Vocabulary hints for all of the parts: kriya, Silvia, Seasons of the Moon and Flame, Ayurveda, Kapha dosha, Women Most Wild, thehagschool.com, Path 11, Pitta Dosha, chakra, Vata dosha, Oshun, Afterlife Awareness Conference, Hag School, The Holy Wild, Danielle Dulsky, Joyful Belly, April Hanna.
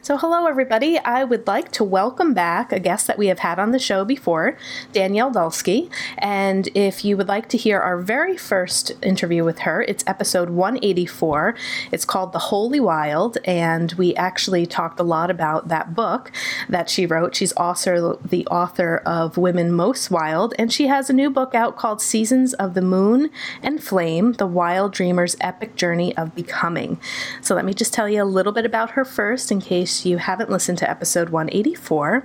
So hello, everybody. I would like to welcome back a guest that we have had on the show before, Danielle Dulsky. And if you would like to hear our very first interview with her, it's episode 184. It's called The Holy Wild. And we actually talked a lot about that book that she wrote. She's also the author of Women Most Wild. And she has a new book out called Seasons of the Moon and Flame, The Wild Dreamer's Epic Journey of Becoming. So let me just tell you a little bit about her first in case you haven't listened to episode 184.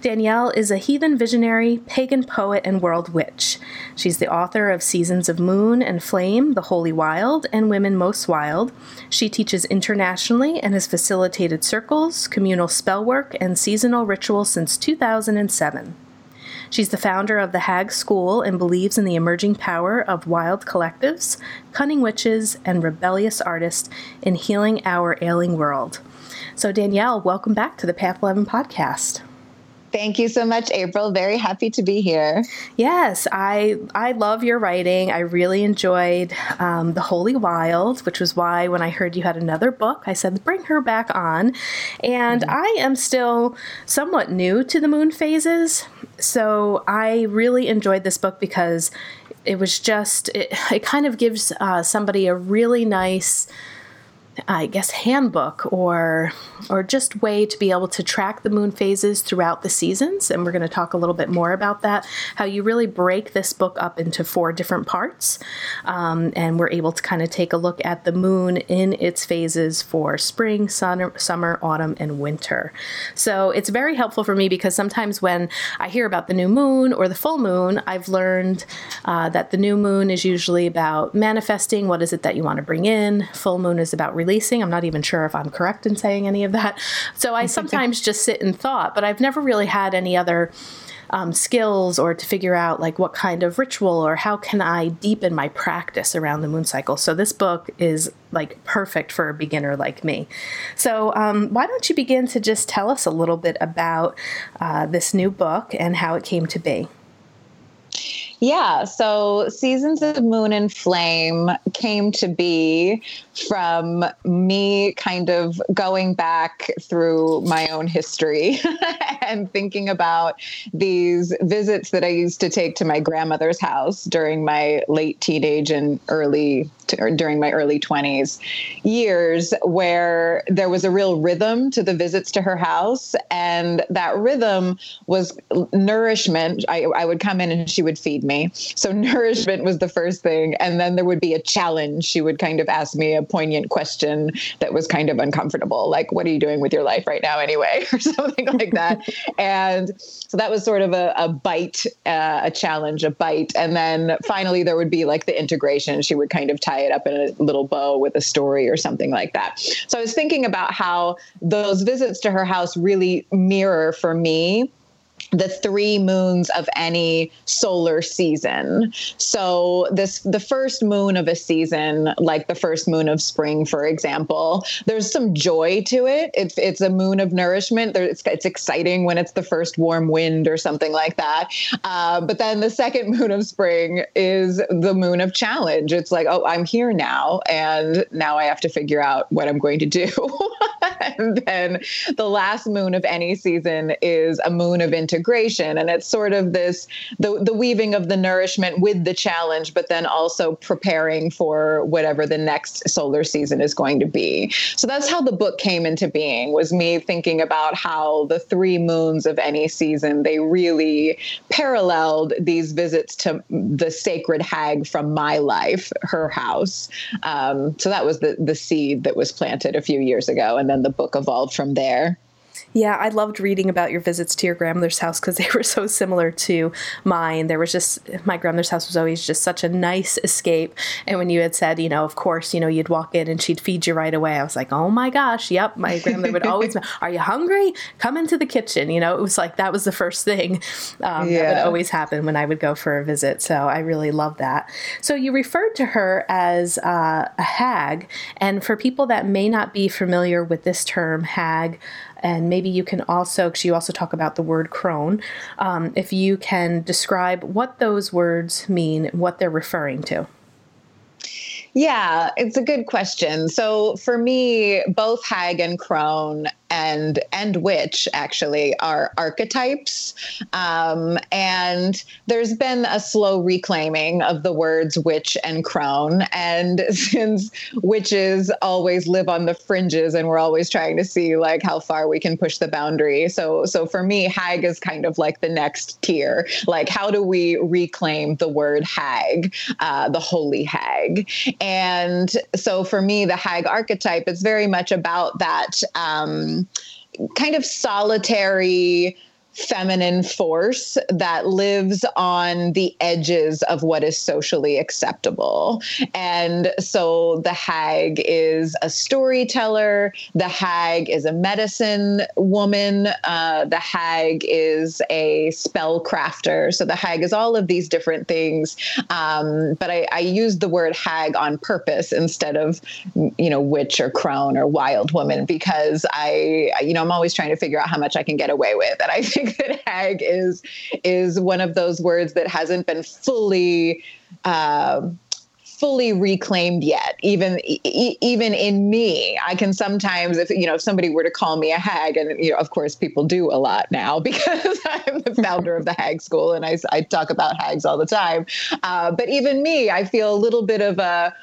Danielle is a heathen visionary, pagan poet, and world witch. She's the author of Seasons of Moon and Flame, The Holy Wild, and Women Most Wild. She teaches internationally and has facilitated circles, communal spellwork, and seasonal rituals since 2007. She's the founder of the Hag School and believes in the emerging power of wild collectives, cunning witches, and rebellious artists in healing our ailing world. So Danielle, welcome back to the Path 11 podcast. Thank you so much, April. Very happy to be here. Yes, I love your writing. I really enjoyed The Holy Wild, which was why when I heard you had another book, I said, bring her back on. And I am still somewhat new to the moon phases. So I really enjoyed this book because it was just, it kind of gives somebody a really nice, I guess, handbook or just way to be able to track the moon phases throughout the seasons. And we're going to talk a little bit more about that, how you really break this book up into four different parts. And we're able to kind of take a look at the moon in its phases for spring, summer, autumn, and winter. So it's very helpful for me because sometimes when I hear about the new moon or the full moon, I've learned that the new moon is usually about manifesting. What is it that you want to bring in? Full moon is about releasing. I'm not even sure if I'm correct in saying any of that. So I sometimes just sit in thought, but I've never really had any other skills or to figure out like what kind of ritual or how can I deepen my practice around the moon cycle. So this book is like perfect for a beginner like me. So why don't you begin to just tell us a little bit about this new book and how it came to be? Yeah, so Seasons of the Moon and Flame came to be from me kind of going back through my own history and thinking about these visits that I used to take to my grandmother's house during my late teenage and during my early 20s years, where there was a real rhythm to the visits to her house. And that rhythm was nourishment. I would come in and she would feed me. So nourishment was the first thing. And then there would be a challenge. She would kind of ask me a poignant question that was kind of uncomfortable. Like, what are you doing with your life right now anyway? Or something like that. And so that was sort of a bite, a challenge, a bite. And then finally there would be like the integration. She would kind of tie it up in a little bow with a story or something like that. So I was thinking about how those visits to her house really mirror for me the three moons of any solar season. So the first moon of a season, like the first moon of spring, for example, there's some joy to it. It's a moon of nourishment. It's exciting when it's the first warm wind or something like that. But then the second moon of spring is the moon of challenge. It's like, oh, I'm here now. And now I have to figure out what I'm going to do. And then the last moon of any season is a moon of integration. And it's sort of this, the weaving of the nourishment with the challenge, but then also preparing for whatever the next solar season is going to be. So that's how the book came into being, was me thinking about how the three moons of any season, they really paralleled these visits to the sacred hag from my life, her house. So that was the seed that was planted a few years ago. And then the book evolved from there. Yeah, I loved reading about your visits to your grandmother's house because they were so similar to mine. There was just, my grandmother's house was always just such a nice escape. And when you had said, you know, of course, you know, you'd walk in and she'd feed you right away. I was like, oh my gosh, yep. My grandmother would always, are you hungry? Come into the kitchen. You know, it was like, that was the first thing that would always happen when I would go for a visit. So I really love that. So you referred to her as a hag. And for people that may not be familiar with this term, hag, and maybe you can also, because you also talk about the word crone, if you can describe what those words mean, what they're referring to. Yeah, it's a good question. So for me, both hag and crone and witch actually are archetypes. And there's been a slow reclaiming of the words witch and crone. And since witches always live on the fringes and we're always trying to see like how far we can push the boundary. So for me, hag is kind of like the next tier. Like, how do we reclaim the word hag, the holy hag? And so for me, the hag archetype is very much about that kind of solitary feminine force that lives on the edges of what is socially acceptable. And so the hag is a storyteller. The hag is a medicine woman. The hag is a spell crafter. So the hag is all of these different things. But I use the word hag on purpose instead of, you know, witch or crone or wild woman, because I'm always trying to figure out how much I can get away with. And I think that hag is one of those words that hasn't been fully reclaimed yet. Even in me, I can sometimes, if somebody were to call me a hag, and of course people do a lot now because I'm the founder of the Hag School and I talk about hags all the time. But even me, I feel a little bit of a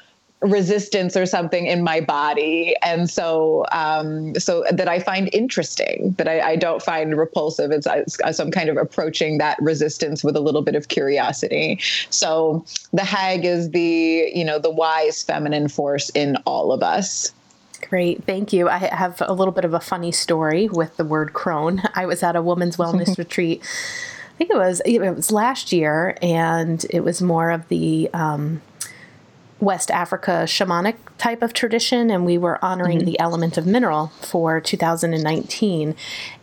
resistance or something in my body. And so that I find interesting, that I don't find repulsive. So I'm kind of approaching that resistance with a little bit of curiosity. So the hag is the wise feminine force in all of us. Great. Thank you. I have a little bit of a funny story with the word crone. I was at a women's wellness retreat. I think it was last year, and it was more of the, West Africa shamanic type of tradition, and we were honoring the element of mineral for 2019.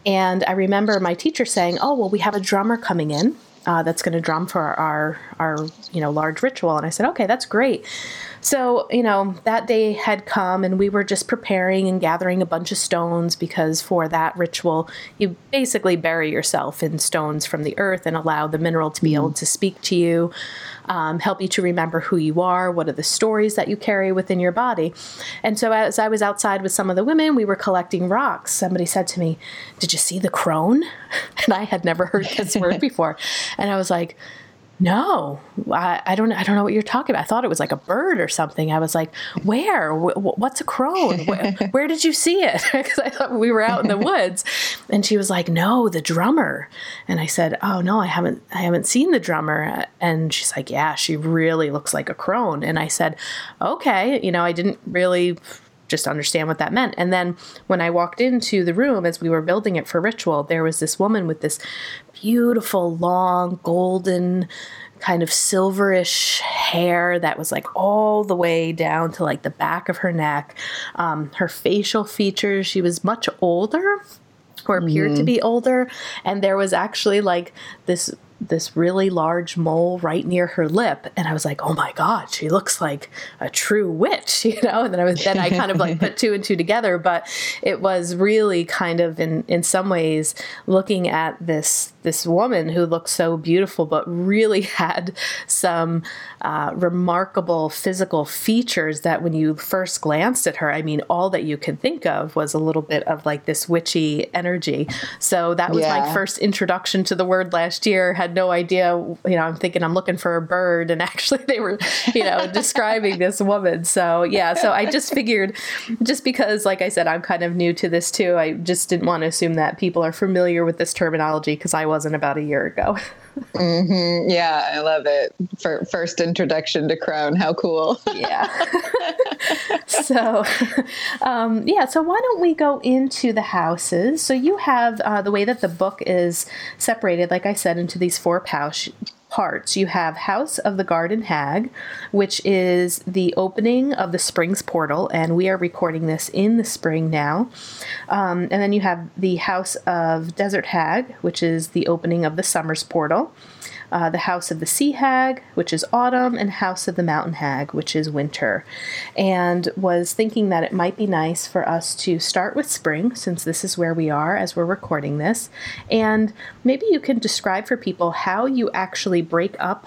And I remember my teacher saying, oh, well, we have a drummer coming in that's going to drum for our large ritual. And I said, okay, that's great. So, that day had come, and we were just preparing and gathering a bunch of stones, because for that ritual, you basically bury yourself in stones from the earth and allow the mineral to be able to speak to you, help you to remember who you are, what are the stories that you carry within your body. And so as I was outside with some of the women, we were collecting rocks. Somebody said to me, did you see the crone? And I had never heard this word before. And I was like, no, I don't know what you're talking about. I thought it was like a bird or something. I was like, where? What's a crone? Where did you see it? Because I thought we were out in the woods. And she was like, no, the drummer. And I said, oh no, I haven't seen the drummer. And she's like, yeah, she really looks like a crone. And I said, okay, I didn't really just understand what that meant. And then when I walked into the room, as we were building it for ritual, there was this woman with this beautiful, long, golden, kind of silverish hair that was like all the way down to like the back of her neck. Her facial features, she was much older, or appeared to be older. And there was actually like this really large mole right near her lip. And I was like, oh my God, she looks like a true witch, And then I kind of like put two and two together, but it was really kind of in some ways looking at this woman who looked so beautiful, but really had some remarkable physical features that when you first glanced at her, I mean, all that you could think of was a little bit of like this witchy energy. So that was my first introduction to the word last year. Had no idea, I'm thinking I'm looking for a bird, and actually they were, describing this woman. So yeah, so I just figured, just because, like I said, I'm kind of new to this too, I just didn't want to assume that people are familiar with this terminology, because I wasn't about a year ago. Mm-hmm. Yeah, I love it. First introduction to Crown. How cool. Yeah. So, so why don't we go into the houses? So you have the way that the book is separated, like I said, into these four parts. You have House of the Garden Hag, which is the opening of the spring's portal, and we are recording this in the spring now. And then you have the House of Desert Hag, which is the opening of the summer's portal, the House of the Sea Hag, which is autumn, and House of the Mountain Hag, which is winter. And was thinking that it might be nice for us to start with spring, since this is where we are as we're recording this. And maybe you can describe for people how you actually break up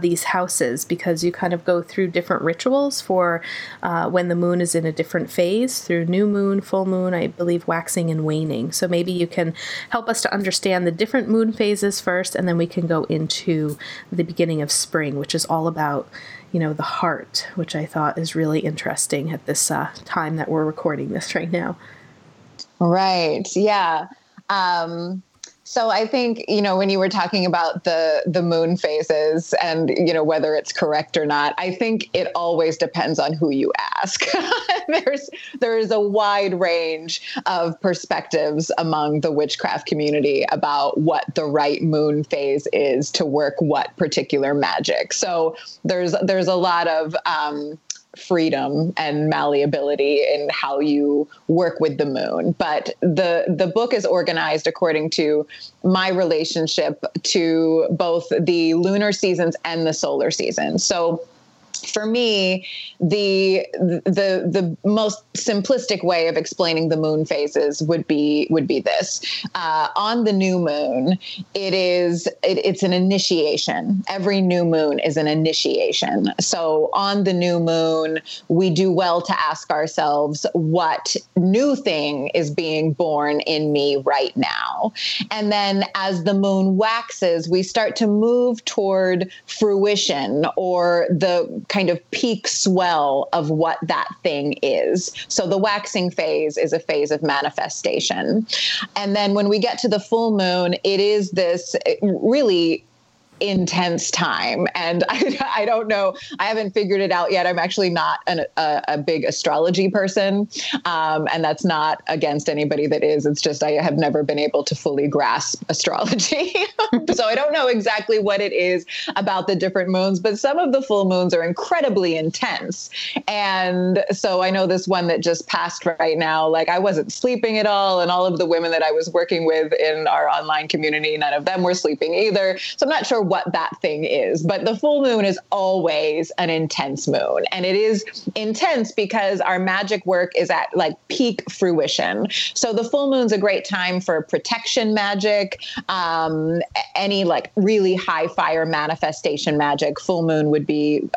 these houses, because you kind of go through different rituals for when the moon is in a different phase, through new moon, full moon, I believe waxing and waning. So maybe you can help us to understand the different moon phases first, and then we can go into the beginning of spring, which is all about, you know, the heart, which I thought is really interesting at this time that we're recording this right now. Right. Yeah. So I think, you know, when you were talking about the moon phases and, you know, whether it's correct or not, I think it always depends on who you ask. There is a wide range of perspectives among the witchcraft community about what the right moon phase is to work what particular magic. So there's a lot of freedom and malleability in how you work with the moon. But the book is organized according to my relationship to both the lunar seasons and the solar seasons. So for me, the most simplistic way of explaining the moon phases would be this. On the new moon, it's an initiation. Every new moon is an initiation. So on the new moon, we do well to ask ourselves, what new thing is being born in me right now? And then as the moon waxes, we start to move toward fruition, or the kind of peak swell of what that thing is. So the waxing phase is a phase of manifestation. And then when we get to the full moon, it is this really intense time. And I don't know, I haven't figured it out yet. I'm actually not a big astrology person. And that's not against anybody that is. It's just I have never been able to fully grasp astrology. So I don't know exactly what it is about the different moons, but some of the full moons are incredibly intense. And so I know this one that just passed right now, like I wasn't sleeping at all. And all of the women that I was working with in our online community, none of them were sleeping either. So I'm not sure what that thing is, but the full moon is always an intense moon. And it is intense because our magic work is at like peak fruition. So the full moon's a great time for protection magic, any like really high fire manifestation magic. Full moon would be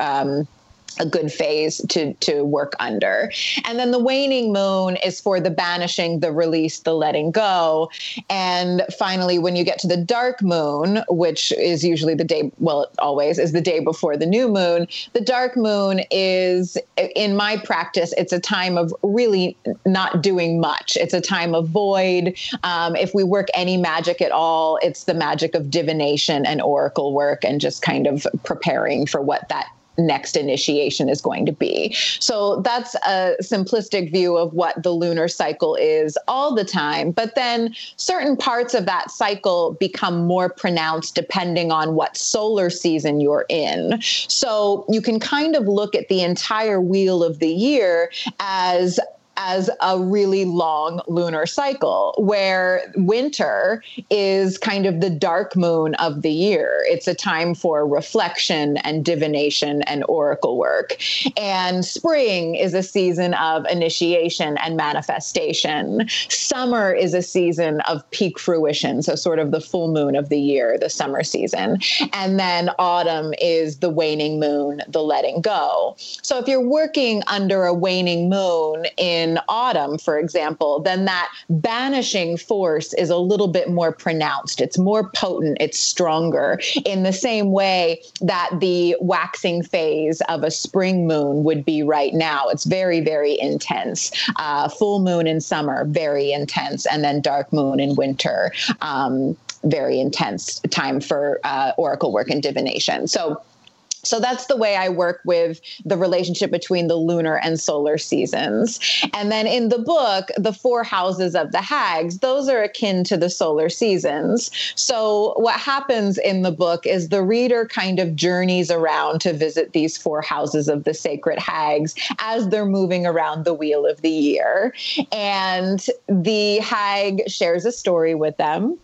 a good phase to work under. And then the waning moon is for the banishing, the release, the letting go. And finally, when you get to the dark moon, which is usually the day, well, it always is the day before the new moon, the dark moon is, in my practice, it's a time of really not doing much. It's a time of void. If we work any magic at all, it's the magic of divination and oracle work and just kind of preparing for what that next initiation is going to be. So that's a simplistic view of what the lunar cycle is all the time. But then certain parts of that cycle become more pronounced depending on what solar season you're in. So you can kind of look at the entire wheel of the year as a really long lunar cycle, where winter is kind of the dark moon of the year. It's a time for reflection and divination and oracle work. And spring is a season of initiation and manifestation. Summer is a season of peak fruition, so sort of the full moon of the year, the summer season. And then autumn is the waning moon, the letting go. So if you're working under a waning moon in autumn, for example, then that banishing force is a little bit more pronounced. It's more potent. It's stronger, in the same way that the waxing phase of a spring moon would be right now. It's very, very intense. Full moon in summer, very intense. And then dark moon in winter. very intense time for oracle work and divination. So that's the way I work with the relationship between the lunar and solar seasons. And then in the book, the four houses of the hags, those are akin to the solar seasons. So what happens in the book is the reader kind of journeys around to visit these four houses of the sacred hags as they're moving around the wheel of the year. And the hag shares a story with them.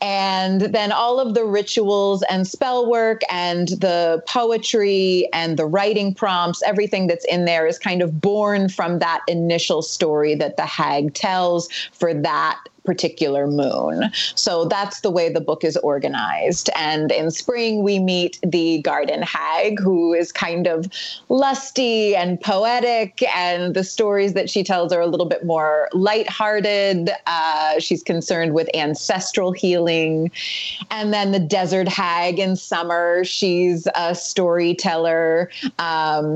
And then all of the rituals and spell work and the poetry and the writing prompts, everything that's in there is kind of born from that initial story that the hag tells for that particular moon. So that's the way the book is organized. And in spring, we meet the garden hag, who is kind of lusty and poetic, and the stories that she tells are a little bit more lighthearted. She's concerned with ancestral healing. And then the desert hag in summer, she's a storyteller.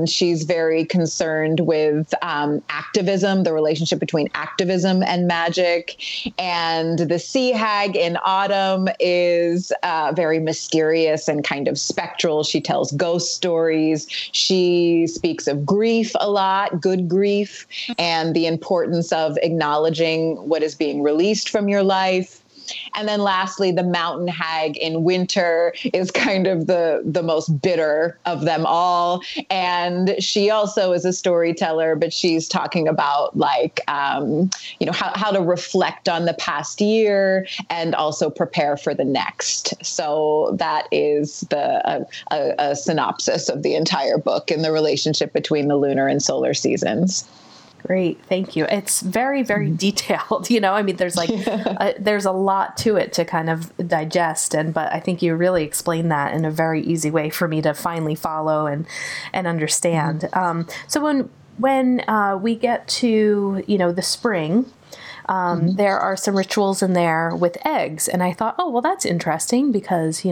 She's very concerned with activism, the relationship between activism and magic. And the sea hag in autumn is very mysterious and kind of spectral. She tells ghost stories. She speaks of grief a lot, good grief, and the importance of acknowledging what is being released from your life. And then lastly, the mountain hag in winter is kind of the most bitter of them all. And she also is a storyteller, but she's talking about how to reflect on the past year and also prepare for the next. So that is a synopsis of the entire book and the relationship between the lunar and solar seasons. Great. Thank you. It's very, very detailed. There's there's a lot to it to kind of digest. But I think you really explained that in a very easy way for me to finally follow and understand. So when we get to, the spring, there are some rituals in there with eggs. And I thought, oh, well, that's interesting because,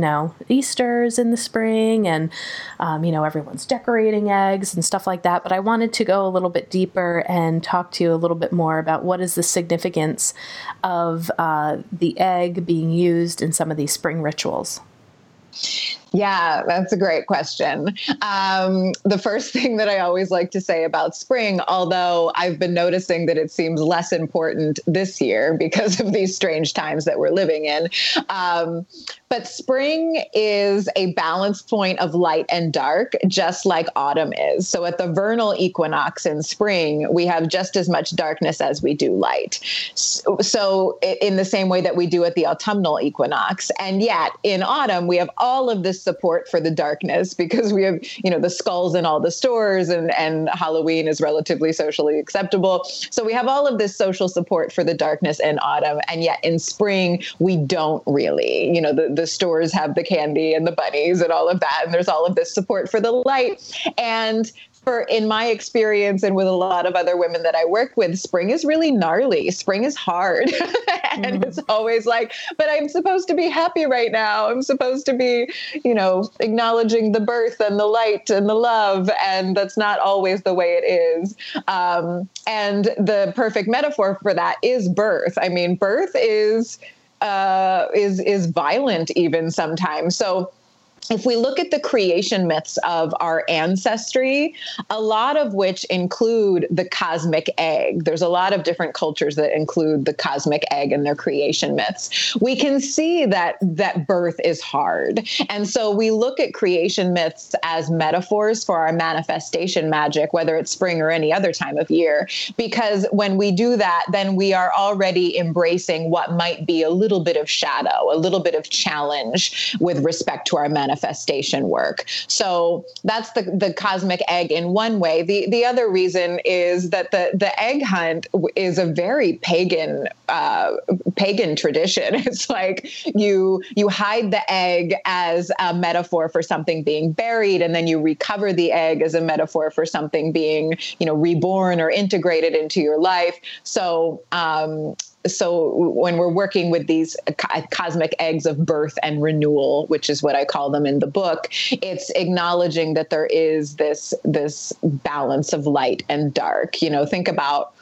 Easter's in the spring and, everyone's decorating eggs and stuff like that. But I wanted to go a little bit deeper and talk to you a little bit more about what is the significance of the egg being used in some of these spring rituals. Yeah, that's a great question. The first thing that I always like to say about spring, although I've been noticing that it seems less important this year because of these strange times that we're living in, but spring is a balance point of light and dark, just like autumn is. So at the vernal equinox in spring, we have just as much darkness as we do light. So in the same way that we do at the autumnal equinox. And yet in autumn, we have all of this support for the darkness because we have, the skulls in all the stores and Halloween is relatively socially acceptable. So we have all of this social support for the darkness in autumn. And yet in spring, we don't really, the stores have the candy and the bunnies and all of that. And there's all of this support for the light. And in my experience and with a lot of other women that I work with, spring is really gnarly. Spring is hard. And It's always but I'm supposed to be happy right now. I'm supposed to be, acknowledging the birth and the light and the love. And that's not always the way it is. And the perfect metaphor for that is birth. I mean, birth is violent even sometimes. So if we look at the creation myths of our ancestry, a lot of which include the cosmic egg, there's a lot of different cultures that include the cosmic egg in their creation myths, we can see that birth is hard. And so we look at creation myths as metaphors for our manifestation magic, whether it's spring or any other time of year, because when we do that, then we are already embracing what might be a little bit of shadow, a little bit of challenge with respect to our manifestation work. So that's the cosmic egg in one way. The other reason is that the egg hunt is a very pagan tradition. It's you hide the egg as a metaphor for something being buried, and then you recover the egg as a metaphor for something being, reborn or integrated into your life. So when we're working with these cosmic eggs of birth and renewal, which is what I call them in the book, it's acknowledging that there is this balance of light and dark. Think about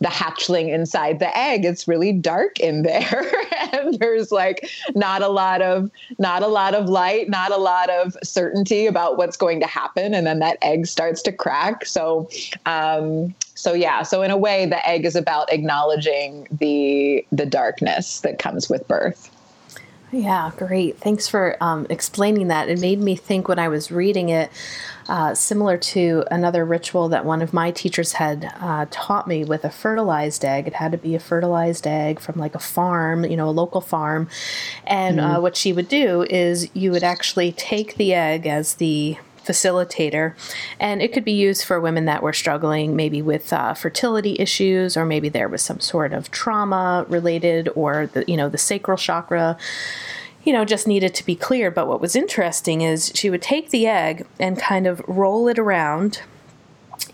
the hatchling inside the egg. It's really dark in there. And there's like not a lot of light, not a lot of certainty about what's going to happen. And then that egg starts to crack. So in a way, the egg is about acknowledging the darkness that comes with birth. Yeah, great. Thanks for explaining that. It made me think when I was reading it, similar to another ritual that one of my teachers had taught me with a fertilized egg. It had to be a fertilized egg from like a farm, a local farm. And what she would do is you would actually take the egg as the facilitator, and it could be used for women that were struggling maybe with fertility issues, or maybe there was some sort of trauma related, or the sacral chakra, just needed to be cleared. But what was interesting is she would take the egg and kind of roll it around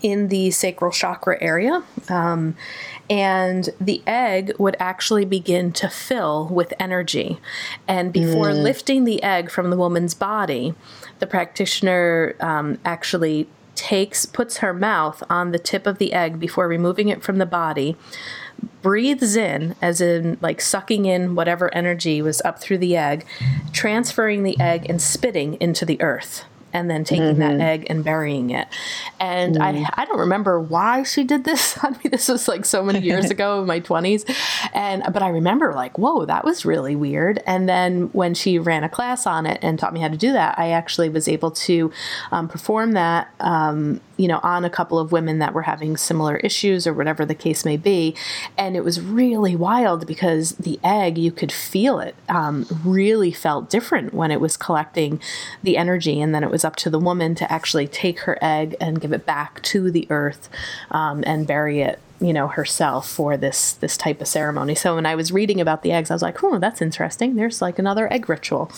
in the sacral chakra area, and the egg would actually begin to fill with energy. And before lifting the egg from the woman's body, the practitioner actually puts her mouth on the tip of the egg before removing it from the body, breathes in, as in like sucking in whatever energy was up through the egg, transferring the egg and spitting into the earth, and then taking that egg and burying it. And I don't remember why she did this on me. This was like so many years ago in my 20s. But I remember like, whoa, that was really weird. And then when she ran a class on it and taught me how to do that, I actually was able to perform that, on a couple of women that were having similar issues or whatever the case may be. And it was really wild because the egg, you could feel it, really felt different when it was collecting the energy. And then it was up to the woman to actually take her egg and give it back to the earth, and bury it, herself for this type of ceremony. So when I was reading about the eggs, I was like, oh, that's interesting. There's like another egg ritual.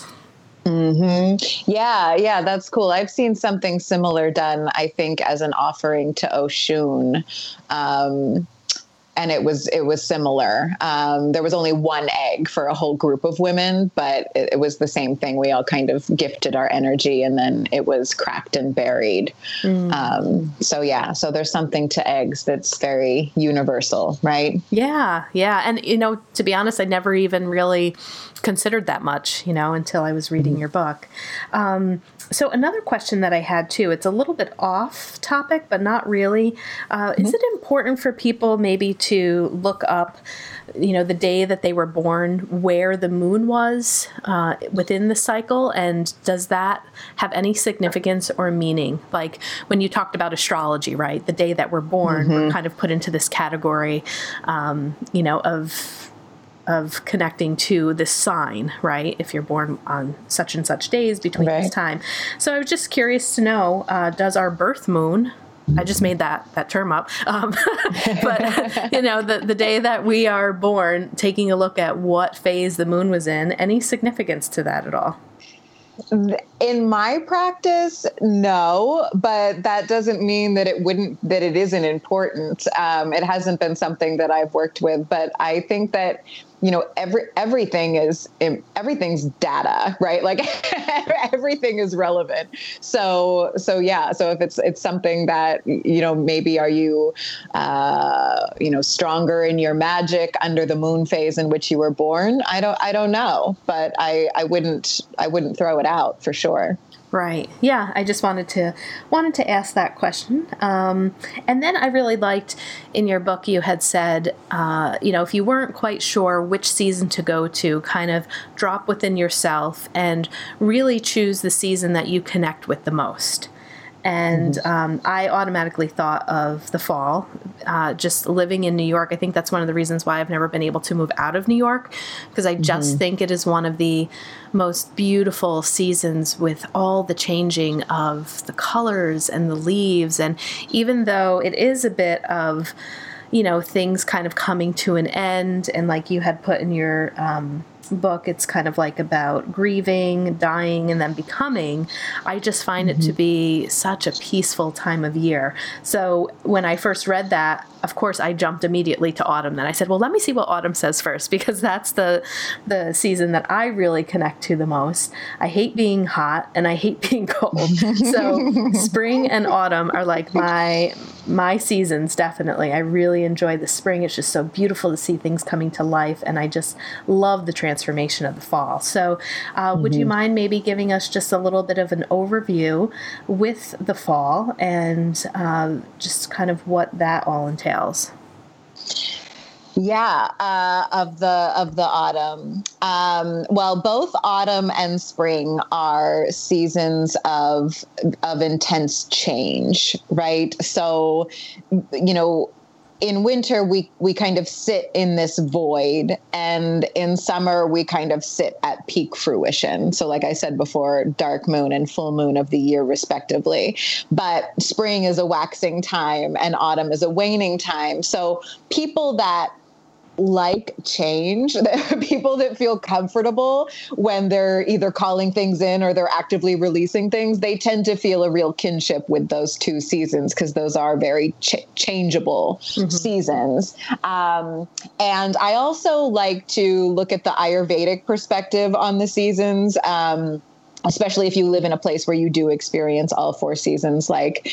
Mm-hmm. Yeah, that's cool. I've seen something similar done, I think, as an offering to Oshun. And it was similar. There was only one egg for a whole group of women, but it was the same thing. We all kind of gifted our energy, and then it was cracked and buried. So there's something to eggs that's very universal, right? Yeah. And, to be honest, I never even really considered that much, until I was reading your book. So another question that I had too, it's a little bit off topic, but not really. Is it important for people maybe to look up, the day that they were born, where the moon was within the cycle? And does that have any significance or meaning? Like when you talked about astrology, right? The day that we're born, we're kind of put into this category, of connecting to this sign, right? If you're born on such and such days between this time. So I was just curious to know, does our birth moon, I just made that term up, but the day that we are born, taking a look at what phase the moon was in, any significance to that at all? In my practice, no, but that doesn't mean that it isn't important. It hasn't been something that I've worked with, but I think that, everything's data, right? Like everything is relevant. So if it's something that, maybe are you, stronger in your magic under the moon phase in which you were born? I don't know, but I wouldn't throw it out for sure. Right. Yeah. I just wanted to ask that question. And then I really liked in your book, you had said, if you weren't quite sure which season to go to, kind of drop within yourself and really choose the season that you connect with the most. And I automatically thought of the fall, just living in New York. I think that's one of the reasons why I've never been able to move out of New York, because I just think it is one of the most beautiful seasons with all the changing of the colors and the leaves. And even though it is a bit of, things kind of coming to an end, and like you had put in your book, it's kind of like about grieving, dying, and then becoming. I just find it to be such a peaceful time of year. So when I first read that, of course, I jumped immediately to autumn. Then I said, well, let me see what autumn says first, because that's the season that I really connect to the most. I hate being hot and I hate being cold. So spring and autumn are like my my seasons, definitely. I really enjoy the spring. It's just so beautiful to see things coming to life, and I just love the transformation of the fall. So would you mind maybe giving us just a little bit of an overview with the fall and just kind of what that all entails? Yeah, of the autumn. Well, both autumn and spring are seasons of intense change, right? So, you know, in winter, we kind of sit in this void, and in summer, we kind of sit at peak fruition. So like I said before, dark moon and full moon of the year, respectively. But spring is a waxing time and autumn is a waning time. So people that like change, people that feel comfortable when they're either calling things in or they're actively releasing things, they tend to feel a real kinship with those two seasons, because those are very changeable seasons. And I also like to look at the Ayurvedic perspective on the seasons, especially if you live in a place where you do experience all four seasons, like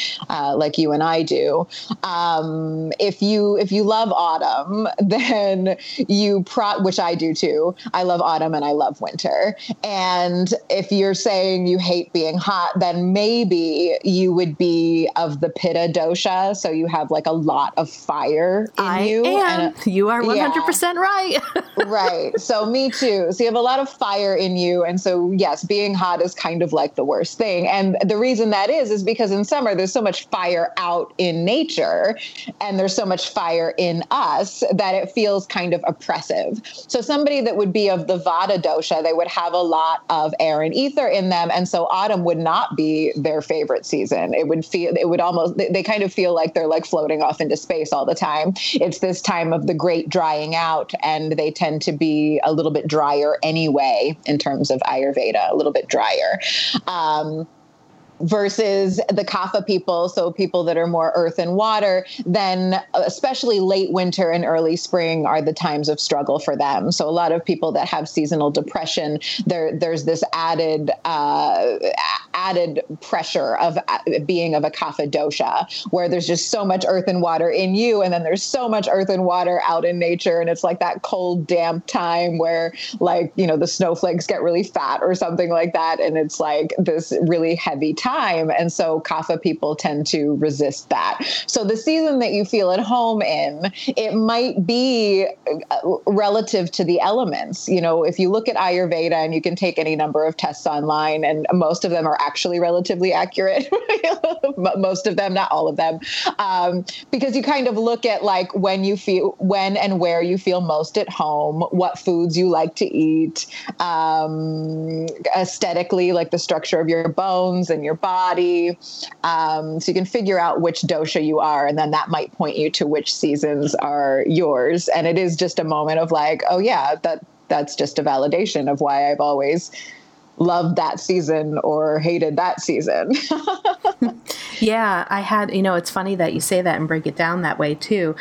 you and I do. If you love autumn, then which I do too. I love autumn and I love winter. And if you're saying you hate being hot, then maybe you would be of the Pitta dosha. So you have like a lot of fire in you. You are 100% right. Right. So me too. So you have a lot of fire in you. And so yes, being hot is kind of like the worst thing. And the reason that is because in summer, there's so much fire out in nature and there's so much fire in us that it feels kind of oppressive. So somebody that would be of the Vata dosha, they would have a lot of air and ether in them. And so autumn would not be their favorite season. They kind of feel like they're like floating off into space all the time. It's this time of the great drying out, and they tend to be a little bit drier anyway, in terms of Ayurveda, a little bit drier. Versus the Kapha people, so people that are more earth and water, then especially late winter and early spring are the times of struggle for them. So a lot of people that have seasonal depression, there's this added pressure of being of a Kapha dosha, where there's just so much earth and water in you, and then there's so much earth and water out in nature, and it's like that cold, damp time where, like, you know, the snowflakes get really fat or something like that, and it's like this really heavy time. And so Kapha people tend to resist that. So the season that you feel at home in, it might be relative to the elements. You know, if you look at Ayurveda, and you can take any number of tests online, and most of them are actually relatively accurate. Most of them, not all of them. Because you kind of look at like when and where you feel most at home, what foods you like to eat, aesthetically, like the structure of your bones and your body. So you can figure out which dosha you are, and then that might point you to which seasons are yours. And it is just a moment of like, oh yeah, that's just a validation of why I've always loved that season or hated that season. Yeah, I had, you know, it's funny that you say that and break it down that way too.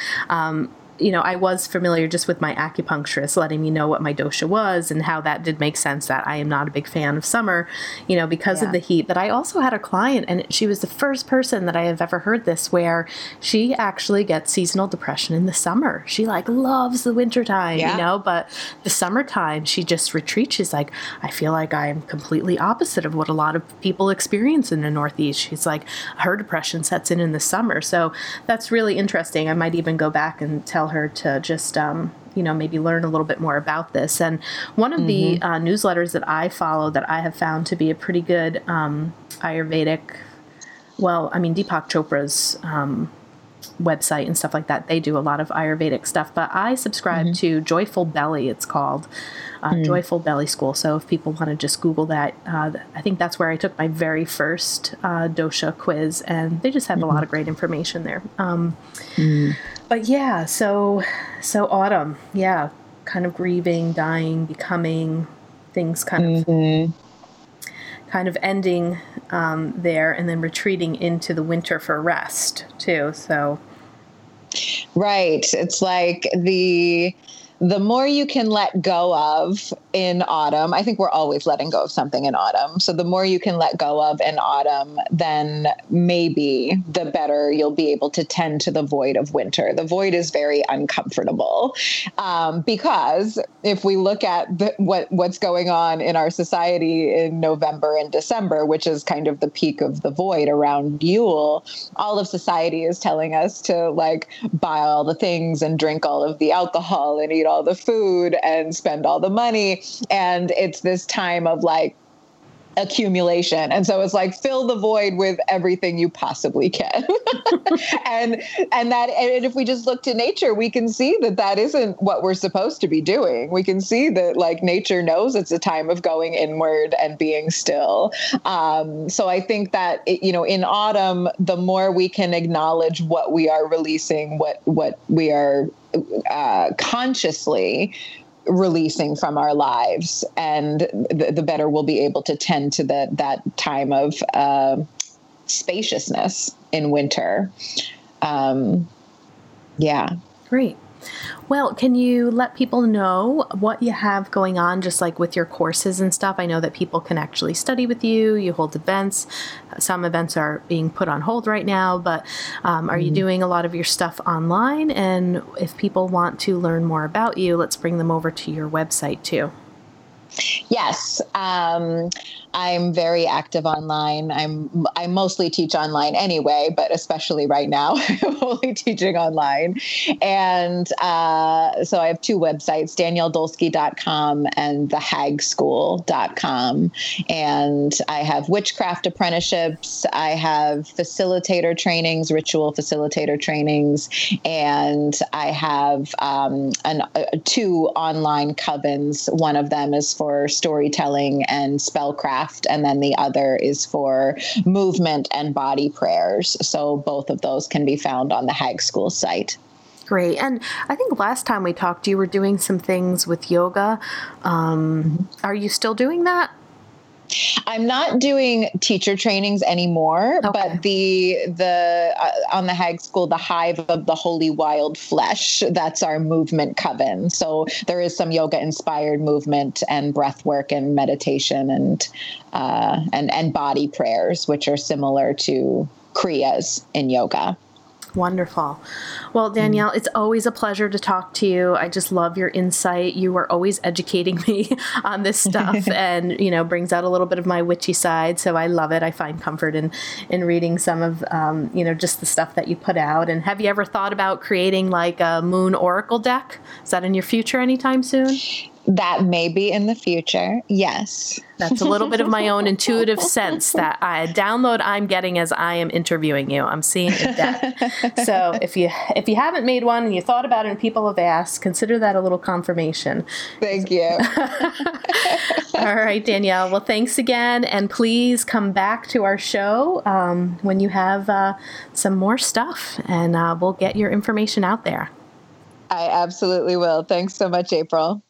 You know, I was familiar just with my acupuncturist letting me know what my dosha was, and how that did make sense that I am not a big fan of summer, you know, because of the heat. But I also had a client, and she was the first person that I have ever heard this, where she actually gets seasonal depression in the summer. She like loves the wintertime, you know, but the summertime, she just retreats. She's like, I feel like I am completely opposite of what a lot of people experience in the Northeast. She's like, her depression sets in the summer. So that's really interesting. I might even go back and tell her to just, you know, maybe learn a little bit more about this. And one of the newsletters that I follow that I have found to be a pretty good Ayurvedic, well, I mean, Deepak Chopra's website and stuff like that, they do a lot of Ayurvedic stuff, but I subscribe to Joyful Belly, it's called, Joyful Belly School. So if people want to just Google that, I think that's where I took my very first dosha quiz, and they just have a lot of great information there. But yeah, so autumn, yeah, kind of grieving, dying, becoming, things kind of ending there, and then retreating into the winter for rest too. So, right, it's like the more you can let go of in autumn. I think we're always letting go of something in autumn. So the more you can let go of in autumn, then maybe the better you'll be able to tend to the void of winter. The void is very uncomfortable, because if we look at what's going on in our society in November and December, which is kind of the peak of the void around Yule, all of society is telling us to like buy all the things and drink all of the alcohol and eat all the food and spend all the money. And it's this time of like accumulation. And so it's like, fill the void with everything you possibly can. and if we just look to nature, we can see that that isn't what we're supposed to be doing. We can see that like nature knows it's a time of going inward and being still. So I think that, in autumn, the more we can acknowledge what we are releasing, what we are consciously releasing from our lives, and the better we'll be able to tend to that time of spaciousness in winter. Great. Well, can you let people know what you have going on, just like with your courses and stuff? I know that people can actually study with you. You hold events. Some events are being put on hold right now, but are you doing a lot of your stuff online? And if people want to learn more about you, let's bring them over to your website too. Yes. I'm very active online. I mostly teach online anyway, but especially right now, I'm only teaching online. And so I have two websites, danielledulsky.com and thehagschool.com. And I have witchcraft apprenticeships. I have facilitator trainings, ritual facilitator trainings. And I have two online covens. One of them is for storytelling and spellcraft, and then the other is for movement and body prayers. So both of those can be found on the Hag School site. Great. And I think last time we talked, you were doing some things with yoga. Are you still doing that? I'm not doing teacher trainings anymore, okay. But the on the Hag School, the Hive of the Holy Wild Flesh, that's our movement coven. So there is some yoga inspired movement and breath work and meditation and body prayers, which are similar to kriyas in yoga. Wonderful. Well, Danielle, it's always a pleasure to talk to you. I just love your insight. You are always educating me on this stuff and, brings out a little bit of my witchy side. So I love it. I find comfort in reading some of, just the stuff that you put out. And have you ever thought about creating like a moon oracle deck? Is that in your future anytime soon? That may be in the future. Yes. That's a little bit of my own intuitive sense that I'm getting as I am interviewing you. I'm seeing a deck. So if you haven't made one and you thought about it and people have asked, consider that a little confirmation. Thank you. All right, Danielle. Well, thanks again. And please come back to our show when you have some more stuff, and we'll get your information out there. I absolutely will. Thanks so much, April.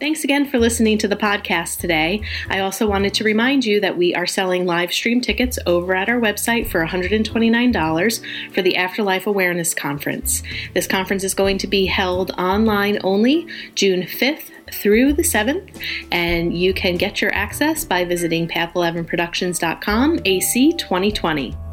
Thanks again for listening to the podcast today. I also wanted to remind you that we are selling live stream tickets over at our website for $129 for the Afterlife Awareness Conference. This conference is going to be held online only June 5th through the 7th, and you can get your access by visiting path11productions.com/AC2020.